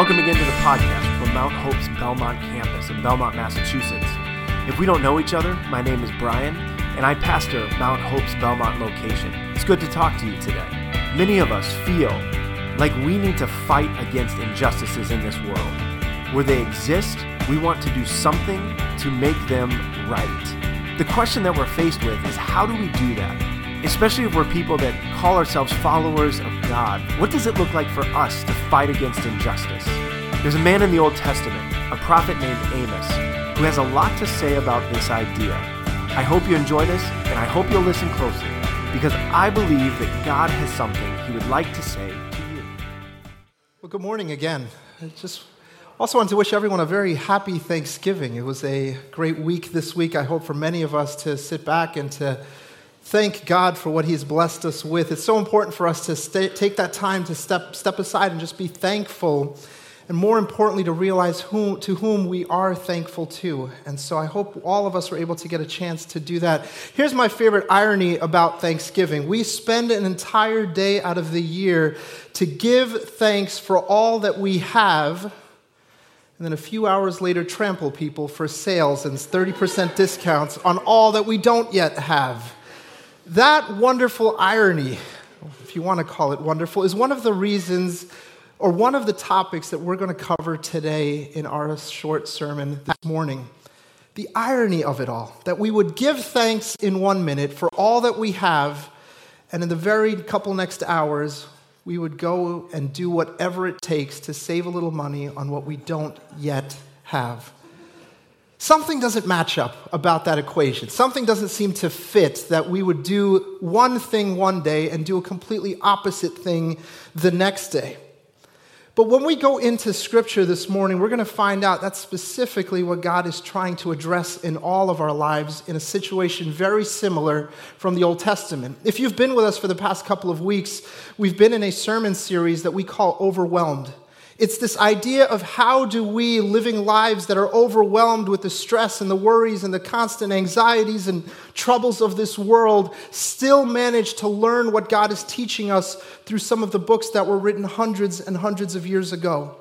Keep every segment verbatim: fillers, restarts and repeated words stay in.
Welcome again to the podcast from Mount Hope's Belmont campus in Belmont, Massachusetts. If we don't know each other, my name is Brian, and I pastor Mount Hope's Belmont location. It's good to talk to you today. Many of us feel like we need to fight against injustices in this world. Where they exist, we want to do something to make them right. The question that we're faced with is, how do we do that? Especially if we're people that call ourselves followers of God, what does it look like for us to fight against injustice? There's a man in the Old Testament, a prophet named Amos, who has a lot to say about this idea. I hope you enjoy this, and I hope you'll listen closely, because I believe that God has something he would like to say to you. Well, good morning again. I just also want to wish everyone a very happy Thanksgiving. It was a great week this week, I hope, for many of us to sit back and to thank God for what he's blessed us with. It's so important for us to stay, take that time to step step aside and just be thankful, and more importantly, to realize who, to whom we are thankful to. And so I hope all of us were able to get a chance to do that. Here's my favorite irony about Thanksgiving. We spend an entire day out of the year to give thanks for all that we have, and then a few hours later trample people for sales and thirty percent discounts on all that we don't yet have. That wonderful irony, if you want to call it wonderful, is one of the reasons or one of the topics that we're going to cover today in our short sermon this morning. The irony of it all, that we would give thanks in one minute for all that we have, and in the very couple next hours, we would go and do whatever it takes to save a little money on what we don't yet have. Something doesn't match up about that equation. Something doesn't seem to fit, that we would do one thing one day and do a completely opposite thing the next day. But when we go into Scripture this morning, we're going to find out that's specifically what God is trying to address in all of our lives, in a situation very similar from the Old Testament. If you've been with us for the past couple of weeks, we've been in a sermon series that we call Overwhelmed. It's this idea of how do we, living lives that are overwhelmed with the stress and the worries and the constant anxieties and troubles of this world, still manage to learn what God is teaching us through some of the books that were written hundreds and hundreds of years ago.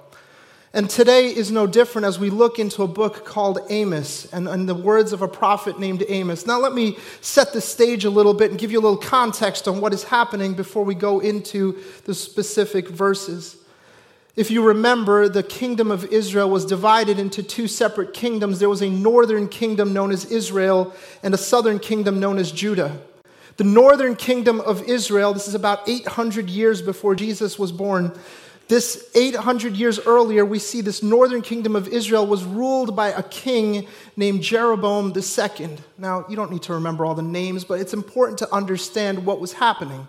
And today is no different as we look into a book called Amos and, and the words of a prophet named Amos. Now let me set the stage a little bit and give you a little context on what is happening before we go into the specific verses. If you remember, the kingdom of Israel was divided into two separate kingdoms. There was a northern kingdom known as Israel and a southern kingdom known as Judah. The northern kingdom of Israel, this is about eight hundred years before Jesus was born. This eight hundred years earlier, we see this northern kingdom of Israel was ruled by a king named Jeroboam the Second. Now, you don't need to remember all the names, but it's important to understand what was happening.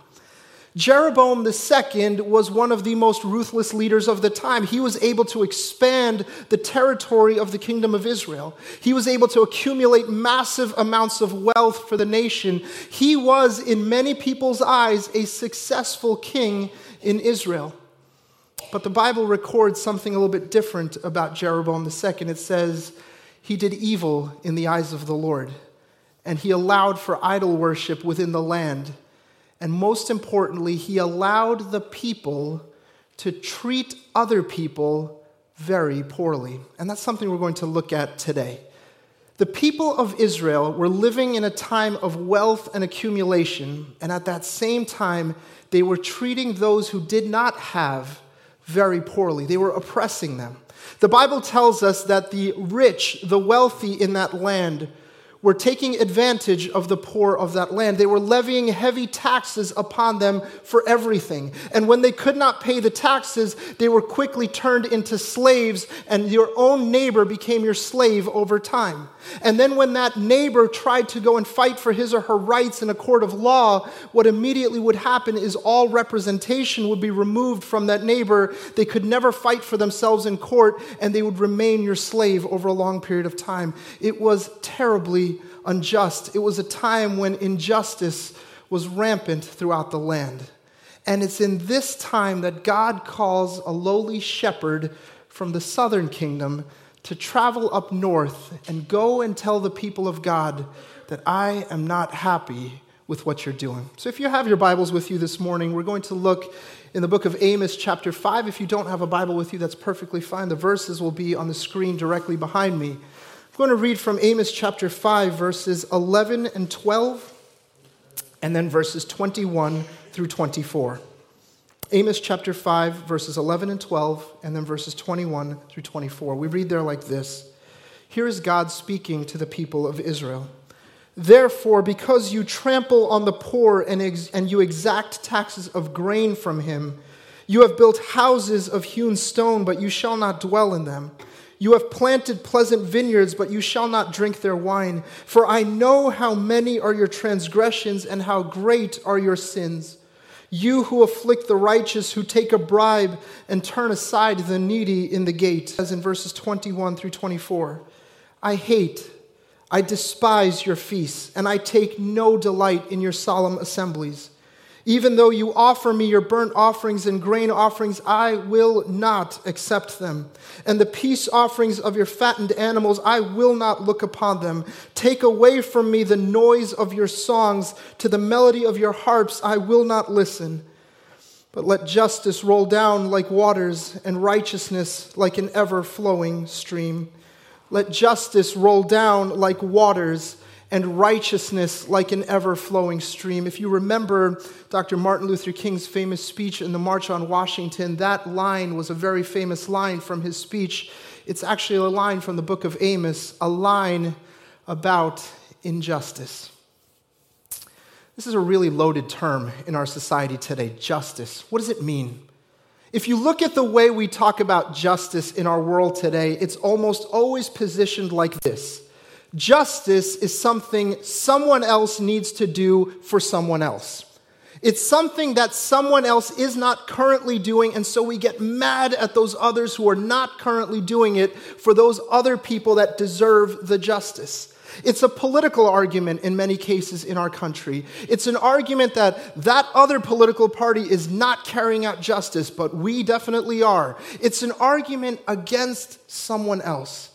Jeroboam the Second was one of the most ruthless leaders of the time. He was able to expand the territory of the kingdom of Israel. He was able to accumulate massive amounts of wealth for the nation. He was, in many people's eyes, a successful king in Israel. But the Bible records something a little bit different about Jeroboam the Second. It says, he did evil in the eyes of the Lord, and he allowed for idol worship within the land. And most importantly, he allowed the people to treat other people very poorly. And that's something we're going to look at today. The people of Israel were living in a time of wealth and accumulation, and at that same time, they were treating those who did not have very poorly. They were oppressing them. The Bible tells us that the rich, the wealthy in that land, were taking advantage of the poor of that land. They were levying heavy taxes upon them for everything. And when they could not pay the taxes, they were quickly turned into slaves, and your own neighbor became your slave over time. And then when that neighbor tried to go and fight for his or her rights in a court of law, what immediately would happen is all representation would be removed from that neighbor. They could never fight for themselves in court, and they would remain your slave over a long period of time. It was terribly unjust. It was a time when injustice was rampant throughout the land. And it's in this time that God calls a lowly shepherd from the southern kingdom to travel up north and go and tell the people of God that I am not happy with what you're doing. So if you have your Bibles with you this morning, we're going to look in the book of Amos chapter five. If you don't have a Bible with you, that's perfectly fine. The verses will be on the screen directly behind me. I'm going to read from Amos chapter five, verses eleven and twelve, and then verses twenty-one through twenty-four. Amos chapter five, verses eleven and twelve, and then verses twenty-one through twenty-four. We read there like this. Here is God speaking to the people of Israel. Therefore, because you trample on the poor and, ex- and you exact taxes of grain from him, you have built houses of hewn stone, but you shall not dwell in them. You have planted pleasant vineyards, but you shall not drink their wine. For I know how many are your transgressions and how great are your sins. You who afflict the righteous, who take a bribe and turn aside the needy in the gate. As in verses twenty-one through twenty-four, I hate, I despise your feasts, and I take no delight in your solemn assemblies. Even though you offer me your burnt offerings and grain offerings, I will not accept them. And the peace offerings of your fattened animals, I will not look upon them. Take away from me the noise of your songs. To the melody of your harps, I will not listen. But let justice roll down like waters, and righteousness like an ever-flowing stream. Let justice roll down like waters, and righteousness like an ever-flowing stream. If you remember Doctor Martin Luther King's famous speech in the March on Washington, that line was a very famous line from his speech. It's actually a line from the book of Amos, a line about injustice. This is a really loaded term in our society today, justice. What does it mean? If you look at the way we talk about justice in our world today, it's almost always positioned like this. Justice is something someone else needs to do for someone else. It's something that someone else is not currently doing, and so we get mad at those others who are not currently doing it for those other people that deserve the justice. It's a political argument in many cases in our country. It's an argument that that other political party is not carrying out justice, but we definitely are. It's an argument against someone else.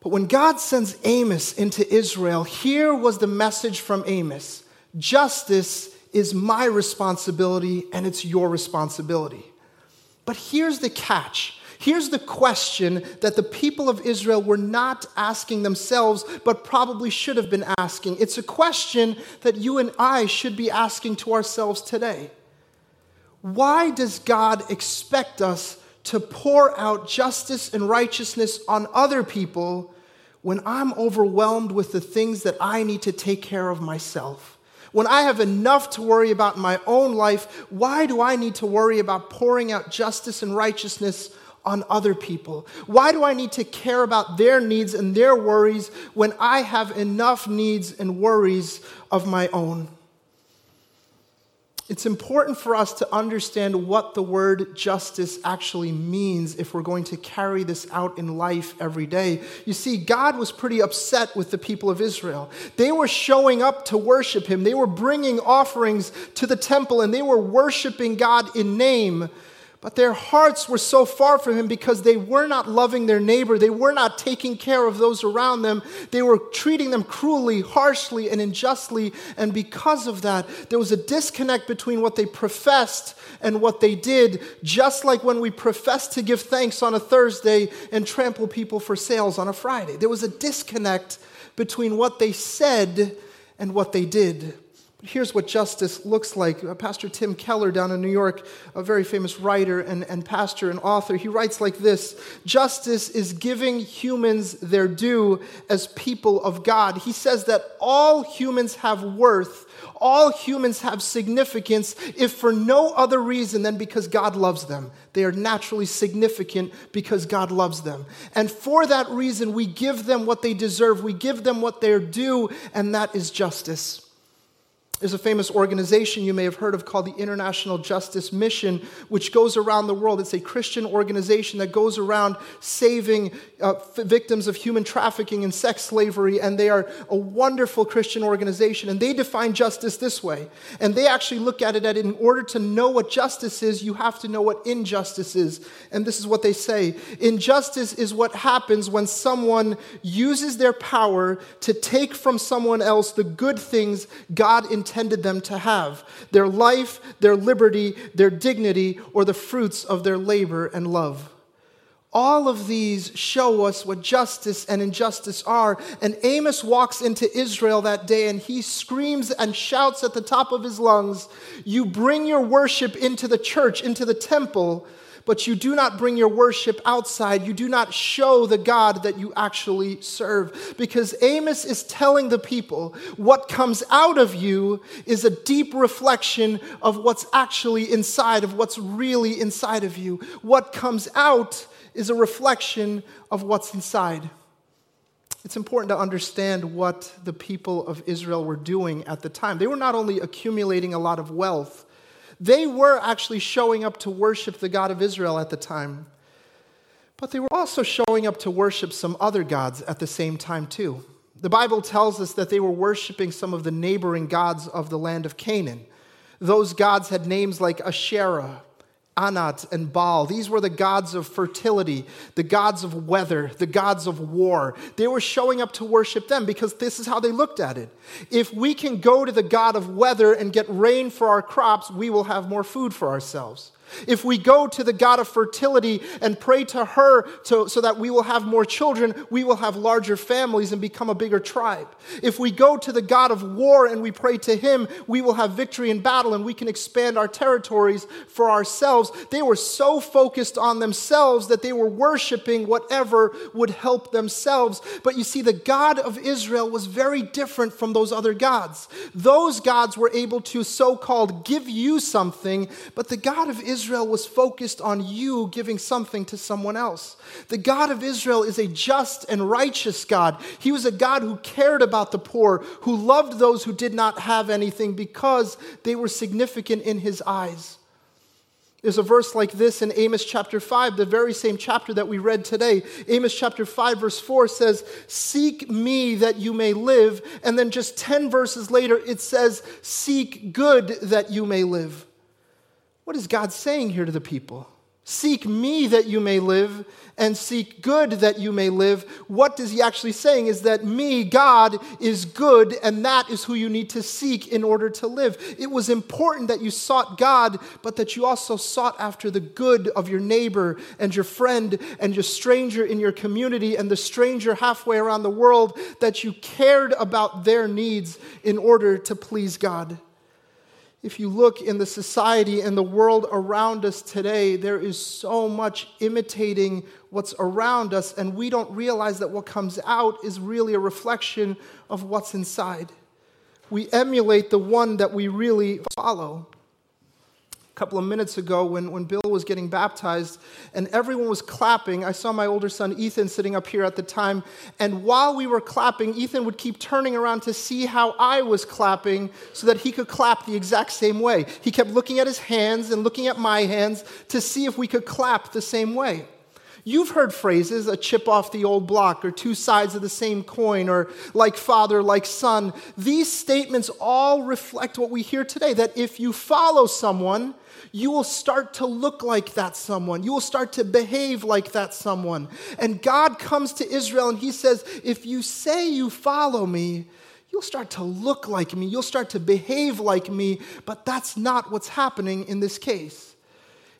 But when God sends Amos into Israel, here was the message from Amos. Justice is my responsibility, and it's your responsibility. But here's the catch. Here's the question that the people of Israel were not asking themselves, but probably should have been asking. It's a question that you and I should be asking to ourselves today. Why does God expect us to pour out justice and righteousness on other people when I'm overwhelmed with the things that I need to take care of myself? When I have enough to worry about in my own life, why do I need to worry about pouring out justice and righteousness on other people? Why do I need to care about their needs and their worries when I have enough needs and worries of my own? It's important for us to understand what the word justice actually means if we're going to carry this out in life every day. You see, God was pretty upset with the people of Israel. They were showing up to worship him. They were bringing offerings to the temple, and they were worshiping God in name. But their hearts were so far from him because they were not loving their neighbor. They were not taking care of those around them. They were treating them cruelly, harshly, and unjustly. And because of that, there was a disconnect between what they professed and what they did, just like when we profess to give thanks on a Thursday and trample people for sales on a Friday. There was a disconnect between what they said and what they did. Here's what justice looks like. Pastor Tim Keller down in New York, a very famous writer and, and pastor and author, he writes like this: justice is giving humans their due as people of God. He says that all humans have worth, all humans have significance, if for no other reason than because God loves them. They are naturally significant because God loves them. And for that reason, we give them what they deserve. We give them what they're due, and that is justice. There's a famous organization you may have heard of called the International Justice Mission, which goes around the world. It's a Christian organization that goes around saving uh, f- victims of human trafficking and sex slavery, and they are a wonderful Christian organization, and they define justice this way. And they actually look at it that in order to know what justice is, you have to know what injustice is. And this is what they say. Injustice is what happens when someone uses their power to take from someone else the good things God intended intended them to have, their life, their liberty, their dignity, or the fruits of their labor and love. All of these show us what justice and injustice are. And Amos walks into Israel that day and he screams and shouts at the top of his lungs, "You bring your worship into the church, into the temple, but you do not bring your worship outside. You do not show the God that you actually serve." Because Amos is telling the people, what comes out of you is a deep reflection of what's actually inside, of what's really inside of you. What comes out is a reflection of what's inside. It's important to understand what the people of Israel were doing at the time. They were not only accumulating a lot of wealth, they were actually showing up to worship the God of Israel at the time. But they were also showing up to worship some other gods at the same time too. The Bible tells us that they were worshiping some of the neighboring gods of the land of Canaan. Those gods had names like Asherah, Anat, and Baal. These were the gods of fertility, the gods of weather, the gods of war. They were showing up to worship them because this is how they looked at it. If we can go to the god of weather and get rain for our crops, we will have more food for ourselves. If we go to the god of fertility and pray to her to, so that we will have more children, we will have larger families and become a bigger tribe. If we go to the god of war and we pray to him, we will have victory in battle and we can expand our territories for ourselves. They were so focused on themselves that they were worshiping whatever would help themselves. But you see, the God of Israel was very different from those other gods. Those gods were able to so-called give you something, but the God of Israel Israel was focused on you giving something to someone else. The God of Israel is a just and righteous God. He was a God who cared about the poor, who loved those who did not have anything because they were significant in his eyes. There's a verse like this in Amos chapter five, the very same chapter that we read today. Amos chapter five verse four says, "Seek me that you may live." And then just ten verses later it says, "Seek good that you may live." What is God saying here to the people? Seek me that you may live, and seek good that you may live. What is he actually saying is that me, God, is good, and that is who you need to seek in order to live. It was important that you sought God, but that you also sought after the good of your neighbor and your friend and your stranger in your community and the stranger halfway around the world, that you cared about their needs in order to please God. If you look in the society and the world around us today, there is so much imitating what's around us, and we don't realize that what comes out is really a reflection of what's inside. We emulate the one that we really follow. A couple of minutes ago when, when Bill was getting baptized and everyone was clapping, I saw my older son Ethan sitting up here at the time, and while we were clapping, Ethan would keep turning around to see how I was clapping so that he could clap the exact same way. He kept looking at his hands and looking at my hands to see if we could clap the same way. You've heard phrases, a chip off the old block, or two sides of the same coin, or like father, like son. These statements all reflect what we hear today, that if you follow someone, you will start to look like that someone. You will start to behave like that someone. And God comes to Israel and he says, if you say you follow me, you'll start to look like me. You'll start to behave like me, but that's not what's happening in this case.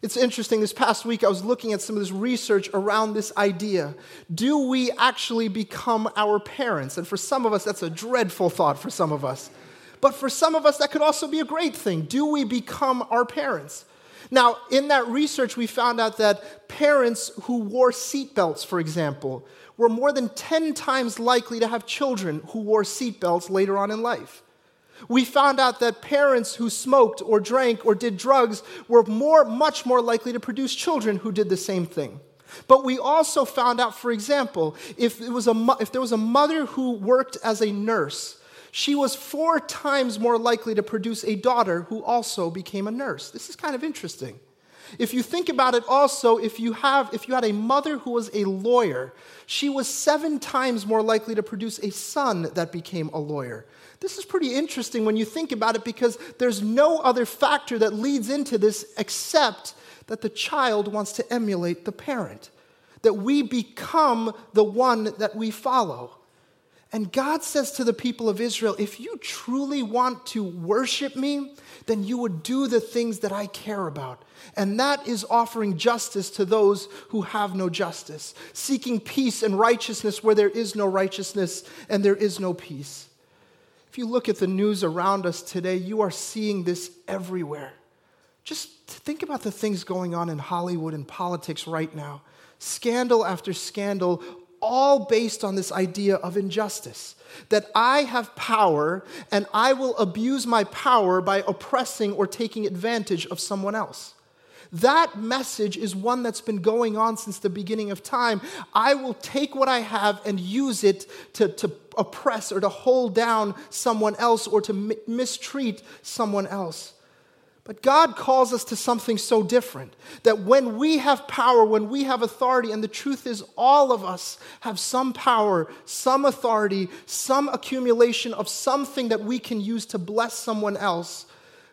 It's interesting, this past week I was looking at some of this research around this idea. Do we actually become our parents? And for some of us, that's a dreadful thought for some of us. But for some of us, that could also be a great thing. Do we become our parents? Now, in that research, we found out that parents who wore seatbelts, for example, were more than ten times likely to have children who wore seatbelts later on in life. We found out that parents who smoked or drank or did drugs were more, much more likely to produce children who did the same thing. But we also found out, for example, if, it was a, if there was a mother who worked as a nurse, she was four times more likely to produce a daughter who also became a nurse. This is kind of interesting. If you think about it also, if you have, if you had a mother who was a lawyer, she was seven times more likely to produce a son that became a lawyer. This is pretty interesting when you think about it, because there's no other factor that leads into this except that the child wants to emulate the parent, that we become the one that we follow. And God says to the people of Israel, if you truly want to worship me, then you would do the things that I care about. And that is offering justice to those who have no justice, seeking peace and righteousness where there is no righteousness and there is no peace. If you look at the news around us today, you are seeing this everywhere. Just think about the things going on in Hollywood and politics right now. Scandal after scandal, all based on this idea of injustice, that I have power and I will abuse my power by oppressing or taking advantage of someone else. That message is one that's been going on since the beginning of time. I will take what I have and use it to, to oppress or to hold down someone else or to mi- mistreat someone else. But God calls us to something so different, that when we have power, when we have authority, and the truth is all of us have some power, some authority, some accumulation of something that we can use to bless someone else,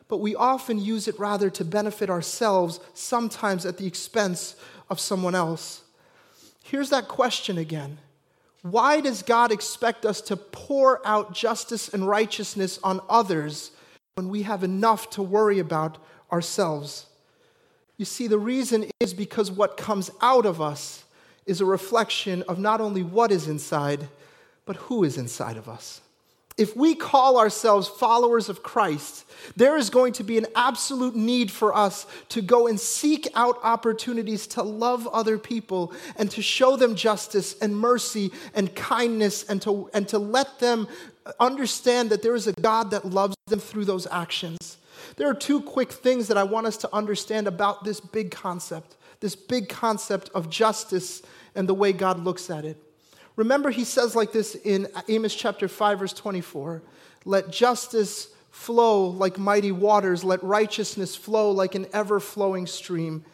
but we often use it rather to benefit ourselves, sometimes at the expense of someone else. Here's that question again. Why does God expect us to pour out justice and righteousness on others when we have enough to worry about ourselves? You see, the reason is because what comes out of us is a reflection of not only what is inside, but who is inside of us. If we call ourselves followers of Christ, there is going to be an absolute need for us to go and seek out opportunities to love other people and to show them justice and mercy and kindness, and to, and to let them understand that there is a God that loves them through those actions. There are two quick things that I want us to understand about this big concept, this big concept of justice and the way God looks at it. Remember, he says like this in Amos chapter five, verse twenty-four, "Let justice flow like mighty waters, let righteousness flow like an ever-flowing stream."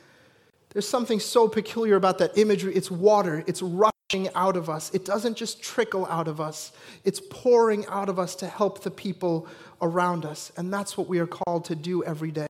There's something so peculiar about that imagery. It's water, it's rushing out of us. It doesn't just trickle out of us. It's pouring out of us to help the people around us, and that's what we are called to do every day.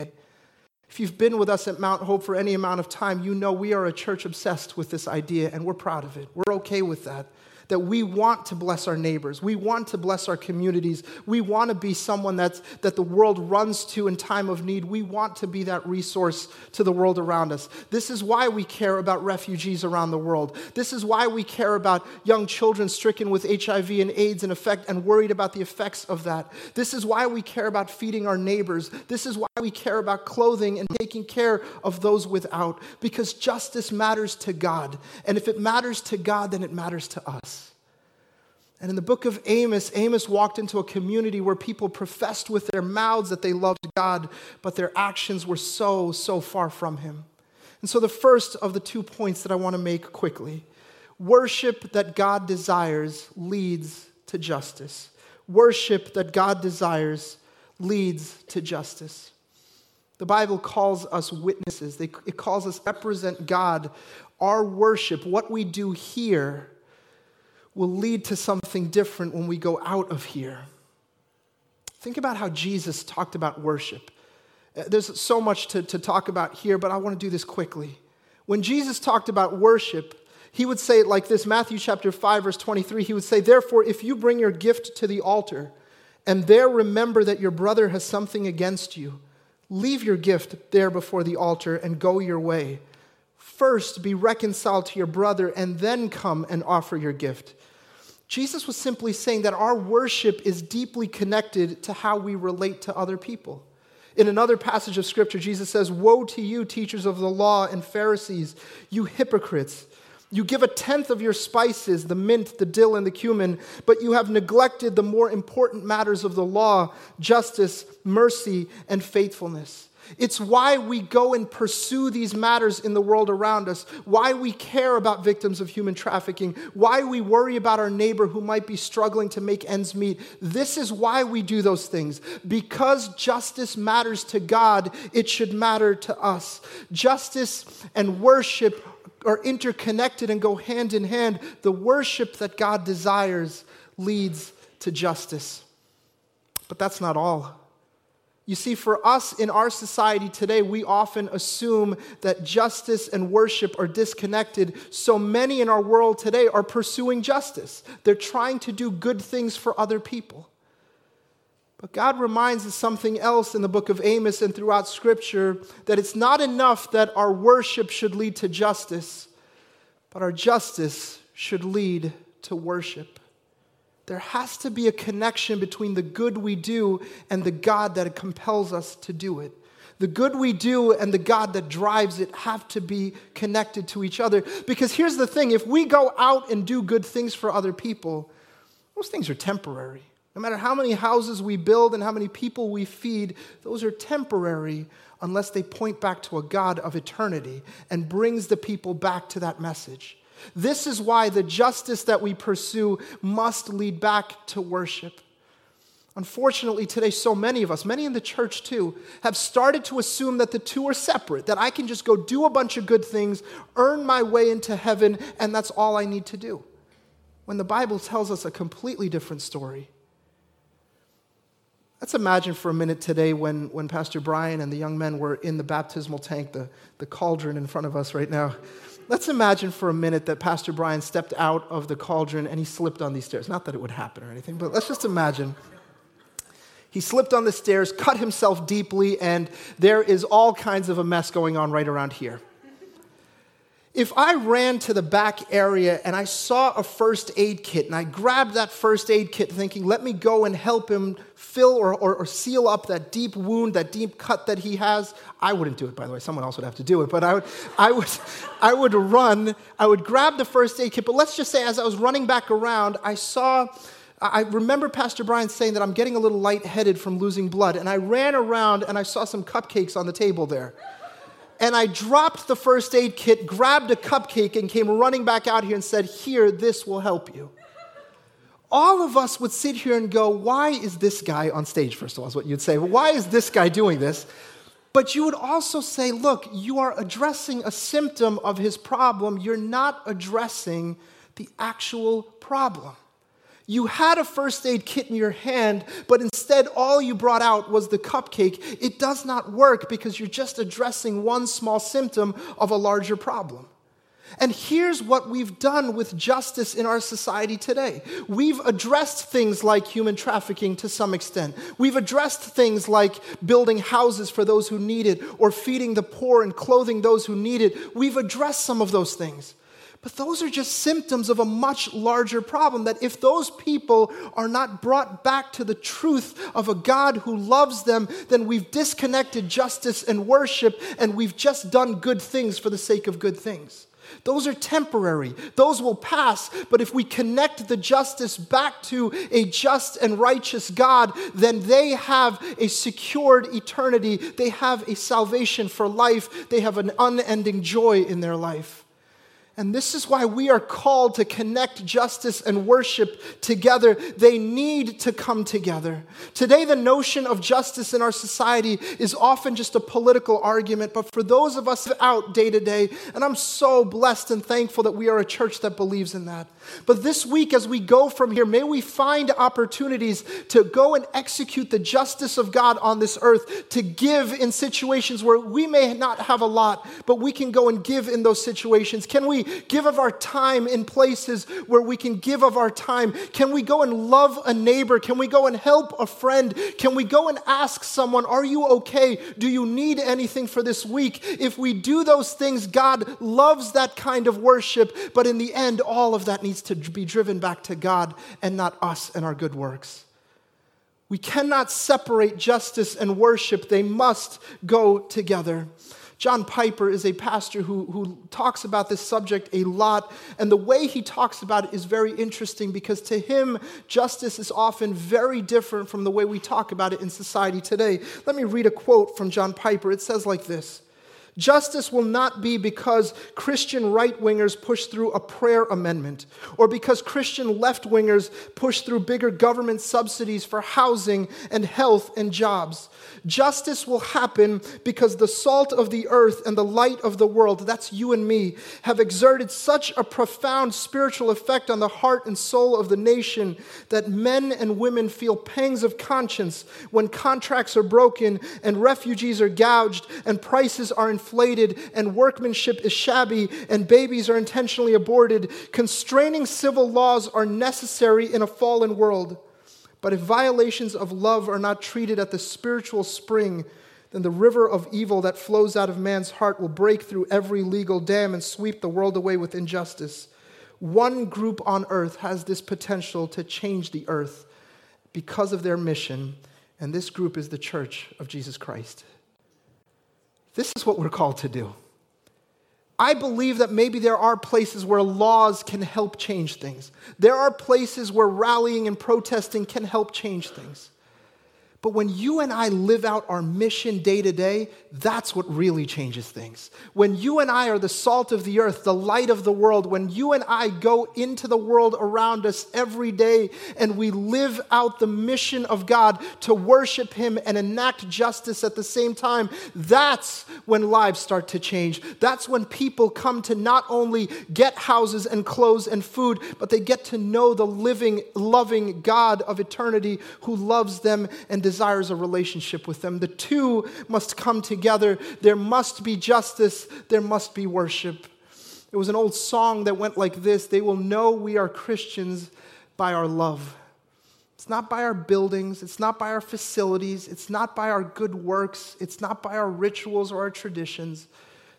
If you've been with us at Mount Hope for any amount of time, you know we are a church obsessed with this idea, and we're proud of it. We're okay with that, that we want to bless our neighbors. We want to bless our communities. We want to be someone that's, that the world runs to in time of need. We want to be that resource to the world around us. This is why we care about refugees around the world. This is why we care about young children stricken with H I V and AIDS and, effect, and worried about the effects of that. This is why we care about feeding our neighbors. This is why we care about clothing and taking care of those without, because justice matters to God. And if it matters to God, then it matters to us. And in the book of Amos, Amos walked into a community where people professed with their mouths that they loved God, but their actions were so, so far from him. And so the first of the two points that I want to make quickly, worship that God desires leads to justice. Worship that God desires leads to justice. The Bible calls us witnesses. It calls us represent God. Our worship, what we do here, will lead to something different when we go out of here. Think about how Jesus talked about worship. There's so much to, to talk about here, but I want to do this quickly. When Jesus talked about worship, he would say it like this, Matthew chapter five, verse twenty-three, he would say, "Therefore, if you bring your gift to the altar, and there remember that your brother has something against you, leave your gift there before the altar and go your way. First, be reconciled to your brother, and then come and offer your gift." Jesus was simply saying that our worship is deeply connected to how we relate to other people. In another passage of Scripture, Jesus says, "Woe to you, teachers of the law and Pharisees, you hypocrites! You give a tenth of your spices, the mint, the dill, and the cumin, but you have neglected the more important matters of the law, justice, mercy, and faithfulness." It's why we go and pursue these matters in the world around us, why we care about victims of human trafficking, why we worry about our neighbor who might be struggling to make ends meet. This is why we do those things. Because justice matters to God, it should matter to us. Justice and worship are interconnected and go hand in hand. The worship that God desires leads to justice. But that's not all. You see, for us in our society today, we often assume that justice and worship are disconnected. So many in our world today are pursuing justice. They're trying to do good things for other people. But God reminds us something else in the book of Amos and throughout Scripture, that it's not enough that our worship should lead to justice, but our justice should lead to worship. There has to be a connection between the good we do and the God that compels us to do it. The good we do and the God that drives it have to be connected to each other. Because here's the thing, if we go out and do good things for other people, those things are temporary. No matter how many houses we build and how many people we feed, those are temporary unless they point back to a God of eternity and brings the people back to that message. This is why the justice that we pursue must lead back to worship. Unfortunately, today, so many of us, many in the church too, have started to assume that the two are separate, that I can just go do a bunch of good things, earn my way into heaven, and that's all I need to do. When the Bible tells us a completely different story. Let's imagine for a minute today when, when Pastor Brian and the young men were in the baptismal tank, the, the cauldron in front of us right now. Let's imagine for a minute that Pastor Brian stepped out of the cauldron and he slipped on these stairs. Not that it would happen or anything, but let's just imagine. He slipped on the stairs, cut himself deeply, and there is all kinds of a mess going on right around here. If I ran to the back area and I saw a first aid kit and I grabbed that first aid kit thinking, let me go and help him fill or, or, or seal up that deep wound, that deep cut that he has, I wouldn't do it, by the way. Someone else would have to do it. But I would, I would, I would run, I would grab the first aid kit. But let's just say as I was running back around, I saw... I remember Pastor Brian saying that I'm getting a little lightheaded from losing blood. And I ran around and I saw some cupcakes on the table there. And I dropped the first aid kit, grabbed a cupcake, and came running back out here and said, here, this will help you. All of us would sit here and go, why is this guy on stage, first of all, is what you'd say. Well, why is this guy doing this? But you would also say, look, you are addressing a symptom of his problem. You're not addressing the actual problem. You had a first aid kit in your hand, but instead all you brought out was the cupcake. It does not work because you're just addressing one small symptom of a larger problem. And here's what we've done with justice in our society today. We've addressed things like human trafficking to some extent. We've addressed things like building houses for those who need it, or feeding the poor and clothing those who need it. We've addressed some of those things. But those are just symptoms of a much larger problem, that if those people are not brought back to the truth of a God who loves them, then we've disconnected justice and worship, and we've just done good things for the sake of good things. Those are temporary. Those will pass. But if we connect the justice back to a just and righteous God, then they have a secured eternity. They have a salvation for life. They have an unending joy in their life. And this is why we are called to connect justice and worship together. They need to come together. Today, the notion of justice in our society is often just a political argument, but for those of us out day to day, and I'm so blessed and thankful that we are a church that believes in that. But this week, as we go from here, may we find opportunities to go and execute the justice of God on this earth, to give in situations where we may not have a lot, but we can go and give in those situations. Can we give of our time in places where we can give of our time? Can we go and love a neighbor? Can we go and help a friend? Can we go and ask someone, are you okay? Do you need anything for this week? If we do those things, God loves that kind of worship, but in the end, all of that needs to be driven back to God and not us and our good works. We cannot separate justice and worship. They must go together. John Piper is a pastor who, who talks about this subject a lot, and the way he talks about it is very interesting because to him, justice is often very different from the way we talk about it in society today. Let me read a quote from John Piper. It says like this: "Justice will not be because Christian right-wingers push through a prayer amendment, or because Christian left-wingers push through bigger government subsidies for housing and health and jobs. Justice will happen because the salt of the earth and the light of the world," that's you and me, "have exerted such a profound spiritual effect on the heart and soul of the nation that men and women feel pangs of conscience when contracts are broken and refugees are gouged and prices are inflated. inflated and workmanship is shabby and babies are intentionally aborted. Constraining civil laws are necessary in a fallen world. But if violations of love are not treated at the spiritual spring, then the river of evil that flows out of man's heart will break through every legal dam and sweep the world away with injustice. One group on earth has this potential to change the earth because of their mission, and this group is the Church of Jesus Christ." This is what we're called to do. I believe that maybe there are places where laws can help change things. There are places where rallying and protesting can help change things. But when you and I live out our mission day to day, that's what really changes things. When you and I are the salt of the earth, the light of the world, when you and I go into the world around us every day and we live out the mission of God to worship Him and enact justice at the same time, that's when lives start to change. That's when people come to not only get houses and clothes and food, but they get to know the living, loving God of eternity who loves them and desires a relationship with them. The two must come together. There must be justice. There must be worship. There was an old song that went like this: "They will know we are Christians by our love." It's not by our buildings. It's not by our facilities. It's not by our good works. It's not by our rituals or our traditions.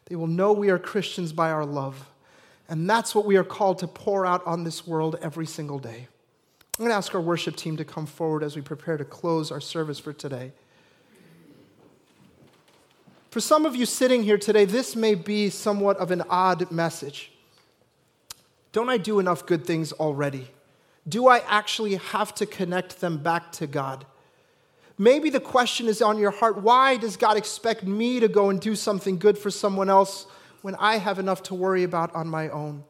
They will know we are Christians by our love. And that's what we are called to pour out on this world every single day. I'm going to ask our worship team to come forward as we prepare to close our service for today. For some of you sitting here today, this may be somewhat of an odd message. Don't I do enough good things already? Do I actually have to connect them back to God? Maybe the question is on your heart: why does God expect me to go and do something good for someone else when I have enough to worry about on my own?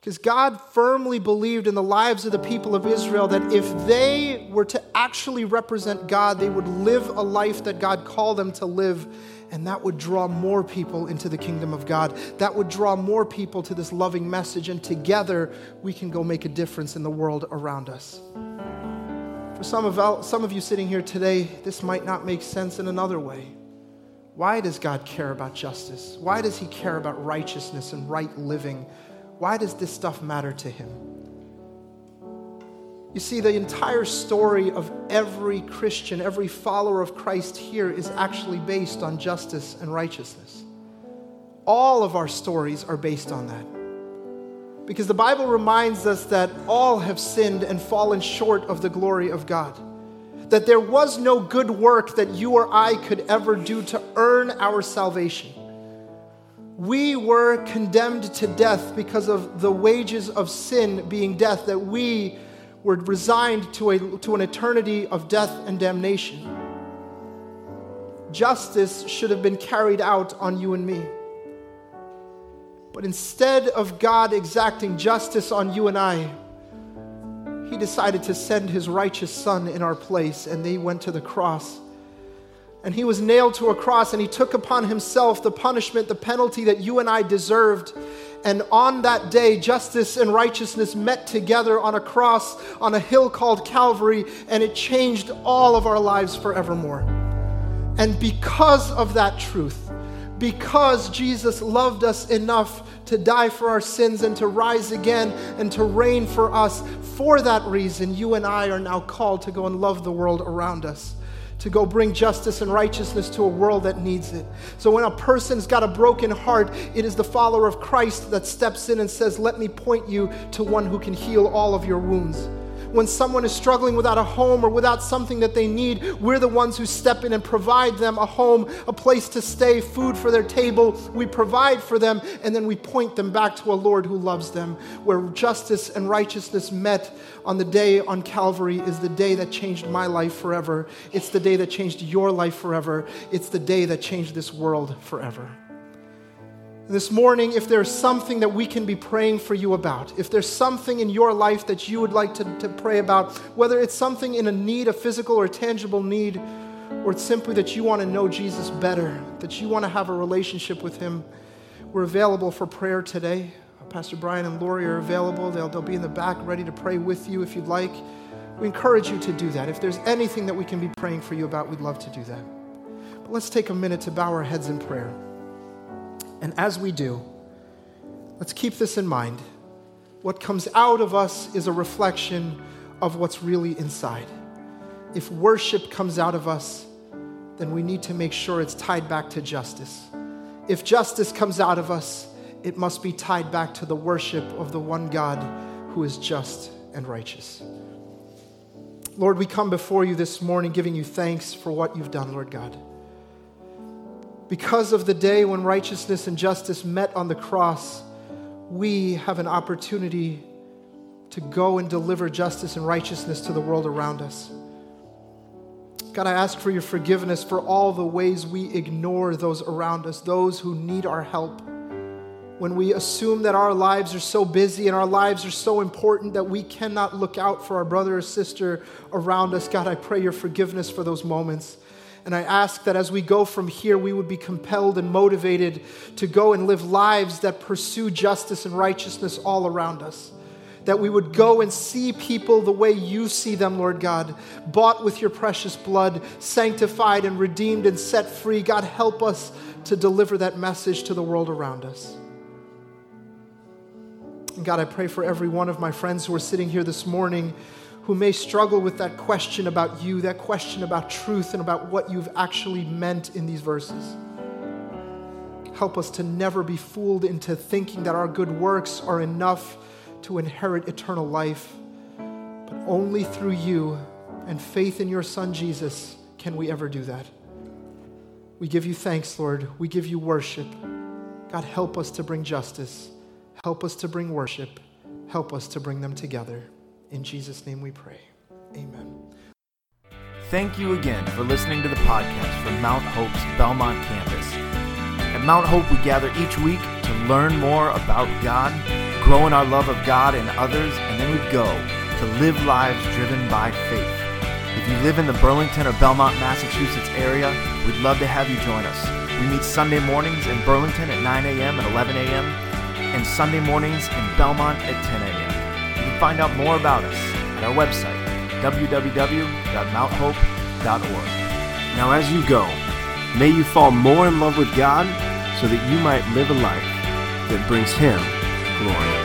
Because God firmly believed in the lives of the people of Israel that if they were to actually represent God, they would live a life that God called them to live, and that would draw more people into the kingdom of God. That would draw more people to this loving message, and together we can go make a difference in the world around us. For some of, some of you sitting here today, this might not make sense in another way. Why does God care about justice? Why does He care about righteousness and right living? Why does this stuff matter to Him? You see, the entire story of every Christian, every follower of Christ here is actually based on justice and righteousness. All of our stories are based on that. Because the Bible reminds us that all have sinned and fallen short of the glory of God. That there was no good work that you or I could ever do to earn our salvation. We were condemned to death because of the wages of sin being death, that we were resigned to, a, to an eternity of death and damnation. Justice should have been carried out on you and me. But instead of God exacting justice on you and I, He decided to send His righteous Son in our place, and they went to the cross. And He was nailed to a cross, and He took upon Himself the punishment, the penalty that you and I deserved. And on that day, justice and righteousness met together on a cross on a hill called Calvary, and it changed all of our lives forevermore. And because of that truth, because Jesus loved us enough to die for our sins and to rise again and to reign for us, for that reason, you and I are now called to go and love the world around us, to go bring justice and righteousness to a world that needs it. So when a person's got a broken heart, it is the follower of Christ that steps in and says, "Let me point you to one who can heal all of your wounds." when someone is struggling without a home or without something that they need, we're the ones who step in and provide them a home, a place to stay, food for their table. We provide for them, and then we point them back to a Lord who loves them. Where justice and righteousness met on the day on Calvary is the day that changed my life forever. It's the day that changed your life forever. It's the day that changed this world forever. This morning, if there's something that we can be praying for you about, if there's something in your life that you would like to, to pray about, whether it's something in a need, a physical or a tangible need, or it's simply that you want to know Jesus better, that you want to have a relationship with him, we're available for prayer today. Pastor Brian and Lori are available. They'll, they'll be in the back ready to pray with you if you'd like. We encourage you to do that. If there's anything that we can be praying for you about, we'd love to do that. But let's take a minute to bow our heads in prayer. And as we do, let's keep this in mind. What comes out of us is a reflection of what's really inside. If worship comes out of us, then we need to make sure it's tied back to justice. If justice comes out of us, it must be tied back to the worship of the one God who is just and righteous. Lord, we come before you this morning giving you thanks for what you've done, Lord God. Because of the day when righteousness and justice met on the cross, we have an opportunity to go and deliver justice and righteousness to the world around us. God, I ask for your forgiveness for all the ways we ignore those around us, those who need our help. When we assume that our lives are so busy and our lives are so important that we cannot look out for our brother or sister around us, God, I pray your forgiveness for those moments. And I ask that as we go from here, we would be compelled and motivated to go and live lives that pursue justice and righteousness all around us. That we would go and see people the way you see them, Lord God, bought with your precious blood, sanctified and redeemed and set free. God, help us to deliver that message to the world around us. And God, I pray for every one of my friends who are sitting here this morning who may struggle with that question about you, that question about truth and about what you've actually meant in these verses. Help us to never be fooled into thinking that our good works are enough to inherit eternal life, but only through you and faith in your Son Jesus can we ever do that. We give you thanks, Lord. We give you worship. God, help us to bring justice. Help us to bring worship. Help us to bring them together. In Jesus' name we pray. Amen. Thank you again for listening to the podcast from Mount Hope's Belmont campus. At Mount Hope, we gather each week to learn more about God, grow in our love of God and others, and then we go to live lives driven by faith. If you live in the Burlington or Belmont, Massachusetts area, we'd love to have you join us. We meet Sunday mornings in Burlington at nine a.m. and eleven a.m. and Sunday mornings in Belmont at ten a.m. Find out more about us at our website, w w w dot mount hope dot org. Now as you go, may you fall more in love with God so that you might live a life that brings Him glory.